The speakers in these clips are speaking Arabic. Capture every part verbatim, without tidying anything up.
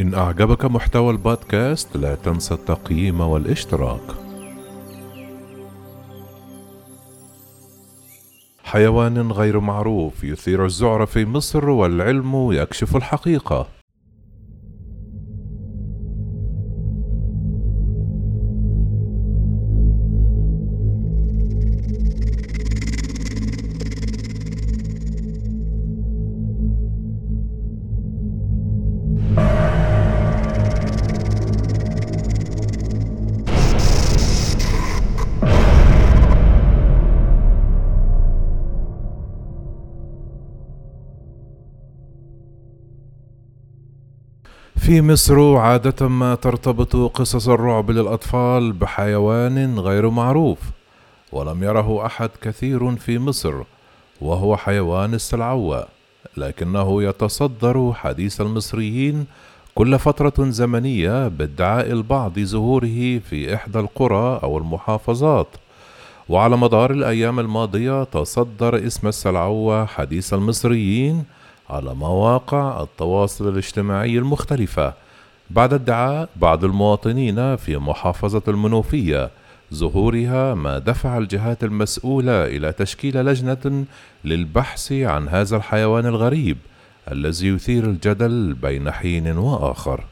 إن أعجبك محتوى البودكاست لا تنسى التقييم والاشتراك. حيوان غير معروف يثير الذعر في مصر والعلم يكشف الحقيقة. في مصر عادة ما ترتبط قصص الرعب للأطفال بحيوان غير معروف ولم يره أحد كثير في مصر، وهو حيوان السلعوة، لكنه يتصدر حديث المصريين كل فترة زمنية بادعاء البعض ظهوره في إحدى القرى أو المحافظات. وعلى مدار الأيام الماضية تصدر اسم السلعوة حديث المصريين على مواقع التواصل الاجتماعي المختلفة بعد ادعاء بعض المواطنين في محافظة المنوفية ظهورها، ما دفع الجهات المسؤولة إلى تشكيل لجنة للبحث عن هذا الحيوان الغريب الذي يثير الجدل بين حين وآخر.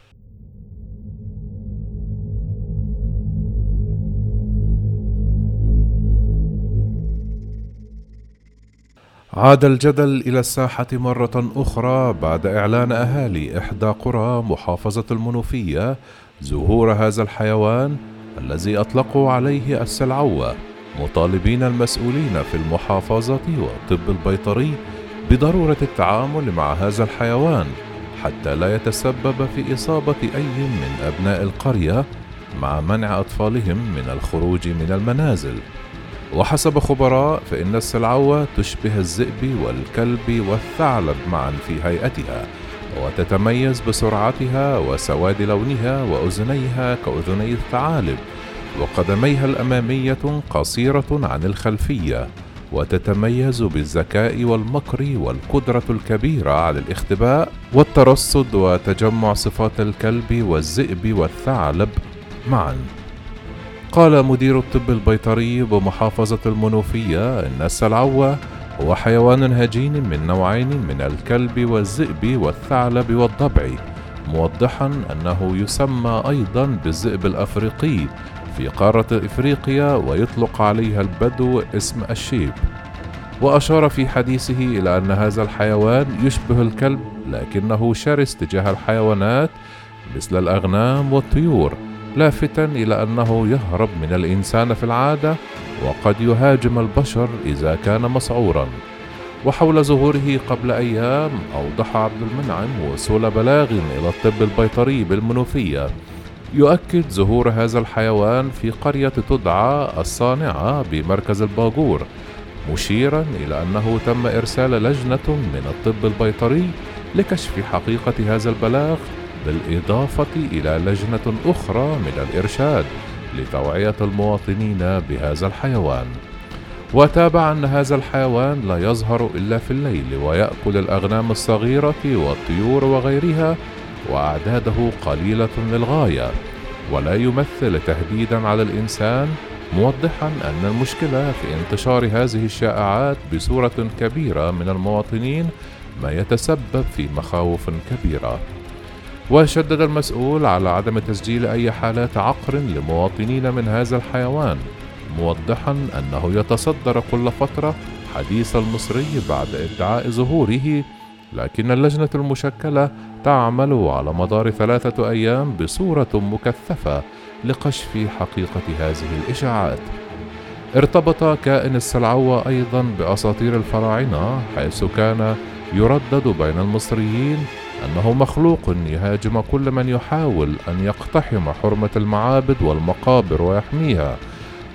عاد الجدل إلى الساحة مرة أخرى بعد إعلان أهالي إحدى قرى محافظة المنوفية ظهور هذا الحيوان الذي أطلقوا عليه السلعوة، مطالبين المسؤولين في المحافظة والطب البيطري بضرورة التعامل مع هذا الحيوان حتى لا يتسبب في إصابة أي من أبناء القرية، مع منع أطفالهم من الخروج من المنازل. وحسب خبراء فإن السلعوة تشبه الذئب والكلب والثعلب معا في هيئتها، وتتميز بسرعتها وسواد لونها، وأذنيها كأذني الثعالب، وقدميها الأمامية قصيرة عن الخلفية، وتتميز بالذكاء والمكر والقدرة الكبيرة على الاختباء والترصد، وتجمع صفات الكلب والذئب والثعلب معا. قال مدير الطب البيطري بمحافظة المنوفية إن السلعوة هو حيوان هجين من نوعين من الكلب والذئب والثعلب والضبع، موضحا أنه يسمى أيضا بالذئب الأفريقي في قارة إفريقيا ويطلق عليها البدو اسم الشيب. وأشار في حديثه إلى أن هذا الحيوان يشبه الكلب لكنه شرس تجاه الحيوانات مثل الأغنام والطيور، لافتا إلى أنه يهرب من الإنسان في العادة وقد يهاجم البشر إذا كان مسعورا. وحول ظهوره قبل أيام أوضح عبد المنعم وصول بلاغ إلى الطب البيطري بالمنوفية يؤكد ظهور هذا الحيوان في قرية تدعى الصانعة بمركز الباجور، مشيرا إلى أنه تم إرسال لجنة من الطب البيطري لكشف حقيقة هذا البلاغ، بالإضافة إلى لجنة أخرى من الإرشاد لتوعية المواطنين بهذا الحيوان. وتابع أن هذا الحيوان لا يظهر إلا في الليل، ويأكل الأغنام الصغيرة والطيور وغيرها، وأعداده قليلة للغاية ولا يمثل تهديدا على الإنسان، موضحا أن المشكلة في انتشار هذه الشائعات بصورة كبيرة من المواطنين، ما يتسبب في مخاوف كبيرة. وشدد المسؤول على عدم تسجيل أي حالات عقر لمواطنين من هذا الحيوان، موضحا أنه يتصدر كل فترة حديث المصري بعد ادعاء ظهوره، لكن اللجنة المشكلة تعمل على مدار ثلاثة أيام بصورة مكثفة لكشف حقيقة هذه الإشاعات. ارتبط كائن السلعوة أيضا بأساطير الفراعنة، حيث كان يردد بين المصريين أنه مخلوق يهاجم كل من يحاول أن يقتحم حرمة المعابد والمقابر ويحميها،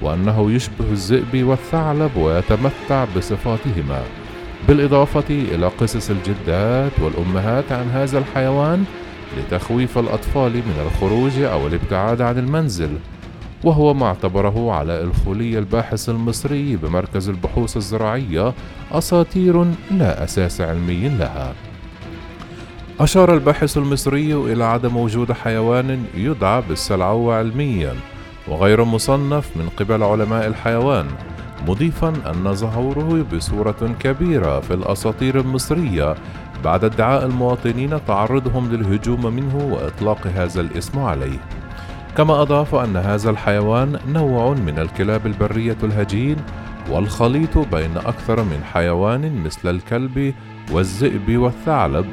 وأنه يشبه الذئب والثعلب ويتمتع بصفاتهما، بالإضافة إلى قصص الجدات والأمهات عن هذا الحيوان لتخويف الأطفال من الخروج أو الابتعاد عن المنزل. وهو ما اعتبره علاء الخولي الباحث المصري بمركز البحوث الزراعية أساطير لا أساس علمي لها. أشار الباحث المصري إلى عدم وجود حيوان يدعى بالسلعوى علميا وغير مصنف من قبل علماء الحيوان، مضيفا أن ظهوره بصورة كبيرة في الأساطير المصرية بعد ادعاء المواطنين تعرضهم للهجوم منه وإطلاق هذا الاسم عليه. كما أضاف أن هذا الحيوان نوع من الكلاب البرية الهجين، والخليط بين أكثر من حيوان مثل الكلب والذئب والثعلب،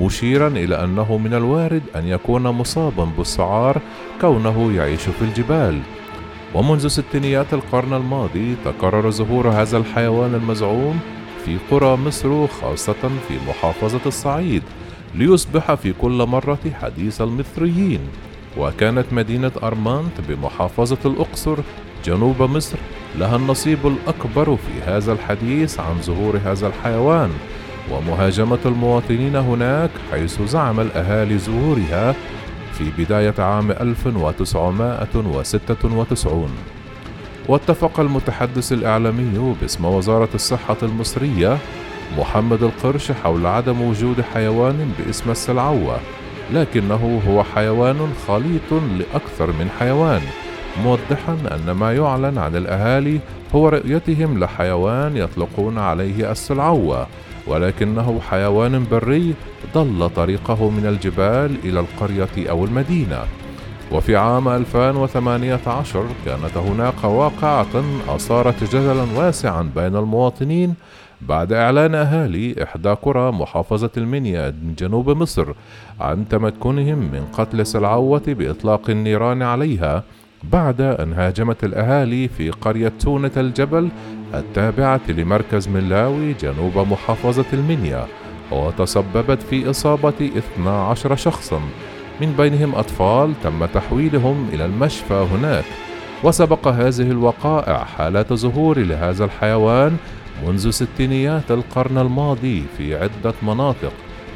مشيرا إلى أنه من الوارد أن يكون مصابا بالسعار كونه يعيش في الجبال. ومنذ ستينيات القرن الماضي تكرر ظهور هذا الحيوان المزعوم في قرى مصر، خاصة في محافظة الصعيد، ليصبح في كل مرة حديث المصريين. وكانت مدينة أرمانت بمحافظة الأقصر جنوب مصر لها النصيب الأكبر في هذا الحديث عن ظهور هذا الحيوان ومهاجمة المواطنين هناك، حيث زعم الأهالي ظهورها في بداية عام ألف وتسعمائة وستة وتسعين. واتفق المتحدث الإعلامي باسم وزارة الصحة المصرية محمد القرش حول عدم وجود حيوان باسم السلعوة، لكنه هو حيوان خليط لأكثر من حيوان، موضحا أن ما يعلن عن الأهالي هو رؤيتهم لحيوان يطلقون عليه السلعوة، ولكنه حيوان بري ضل طريقه من الجبال إلى القرية أو المدينة. وفي عام ألفين وثمانية عشر كانت هناك واقعة أثارت جدلا واسعا بين المواطنين بعد إعلان أهالي إحدى قرى محافظة المنيا من جنوب مصر عن تمكنهم من قتل سلعوة بإطلاق النيران عليها، بعد أن هاجمت الأهالي في قرية تونة الجبل التابعة لمركز ملاوي جنوب محافظة المنيا، وتسببت في إصابة اثنا عشر شخصا، من بينهم أطفال تم تحويلهم إلى المشفى هناك. وسبق هذه الوقائع حالات ظهور لهذا الحيوان منذ ستينيات القرن الماضي في عدة مناطق،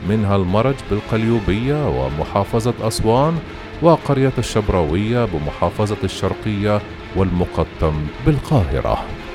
منها المرج بالقليوبية ومحافظة أسوان، وقرية الشبراوية بمحافظة الشرقية، والمقطم بالقاهرة.